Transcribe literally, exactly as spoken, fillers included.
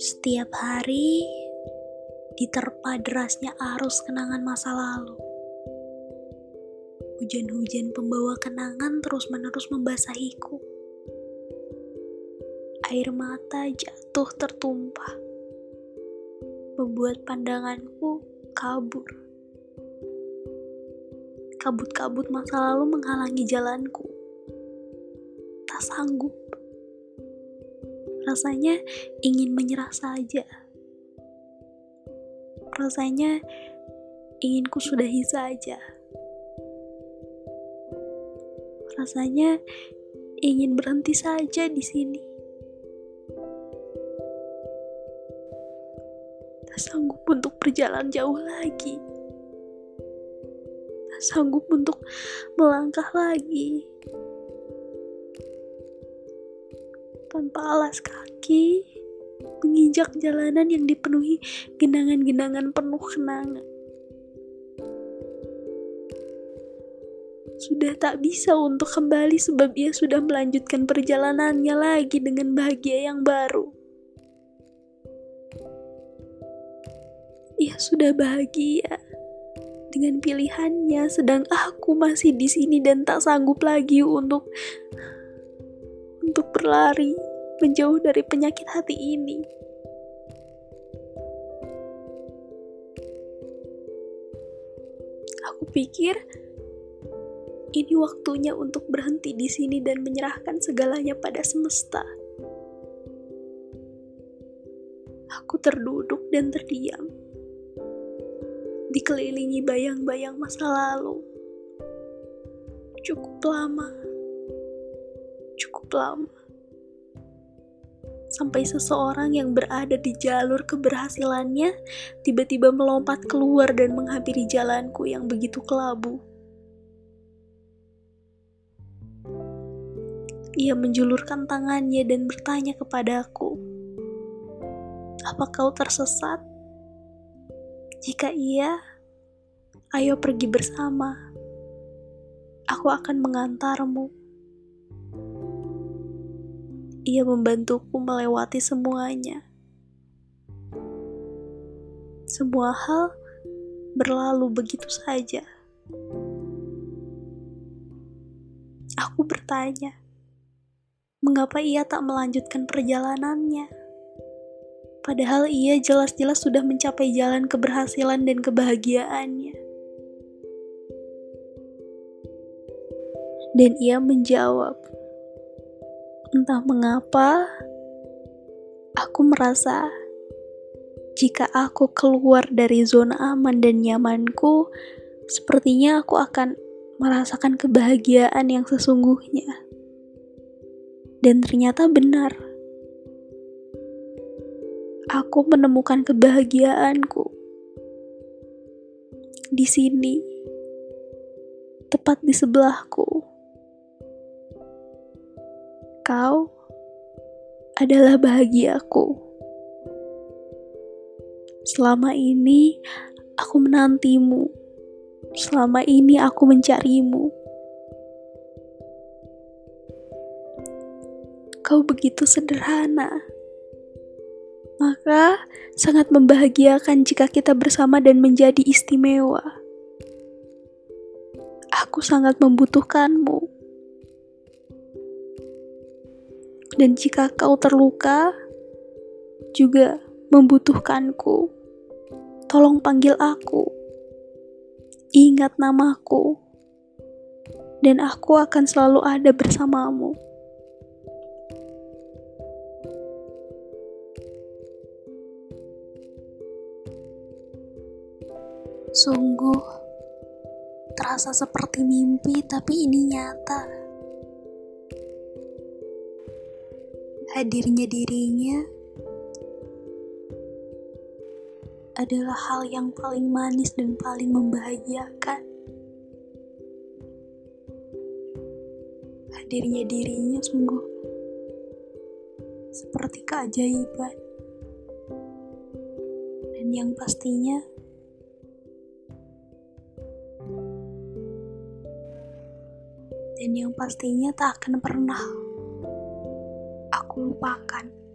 Setiap hari diterpa derasnya arus kenangan masa lalu. Hujan-hujan pembawa kenangan terus-menerus membasahiku. Air mata jatuh tertumpah, membuat pandanganku kabur. Kabut-kabut masa lalu menghalangi jalanku. Tak sanggup. Rasanya ingin menyerah saja. Rasanya ingin kusudahi saja. Rasanya ingin berhenti saja di sini. Tak sanggup untuk berjalan jauh lagi. Tak sanggup untuk melangkah lagi. Tanpa alas kaki, menginjak jalanan yang dipenuhi genangan-genangan penuh kenangan. Sudah tak bisa untuk kembali sebab ia sudah melanjutkan perjalanannya lagi dengan bahagia yang baru. Ia sudah bahagia dengan pilihannya, sedang aku masih di sini dan tak sanggup lagi untuk untuk berlari menjauh dari penyakit hati ini. Aku pikir ini waktunya untuk berhenti di sini dan menyerahkan segalanya pada semesta. Aku terduduk dan terdiam, dikelilingi bayang-bayang masa lalu. Cukup lama. Cukup lama. Sampai seseorang yang berada di jalur keberhasilannya tiba-tiba melompat keluar dan menghampiri jalanku yang begitu kelabu. Ia menjulurkan tangannya dan bertanya kepadaku, "Apa kau tersesat? Jika iya, ayo pergi bersama. Aku akan mengantarmu." Ia membantuku melewati semuanya. Semua hal berlalu begitu saja. Aku bertanya, mengapa ia tak melanjutkan perjalanannya? Padahal ia jelas-jelas sudah mencapai jalan keberhasilan dan kebahagiaannya. Dan ia menjawab, entah mengapa, aku merasa jika aku keluar dari zona aman dan nyamanku, sepertinya aku akan merasakan kebahagiaan yang sesungguhnya. Dan ternyata benar. Aku menemukan kebahagiaanku di sini, tepat di sebelahku. Kau adalah bahagiaku. Selama ini aku menantimu. Selama ini aku mencarimu. Kau begitu sederhana. Maka sangat membahagiakan jika kita bersama dan menjadi istimewa. Aku sangat membutuhkanmu. Dan jika kau terluka, juga membutuhkanku. Tolong panggil aku. Ingat namaku. Dan aku akan selalu ada bersamamu. Sungguh, terasa seperti mimpi, tapi ini nyata. Hadirnya dirinya adalah hal yang paling manis dan paling membahagiakan. Hadirnya dirinya sungguh seperti keajaiban. Dan yang pastinya dan yang pastinya tak akan pernah aku lupakan.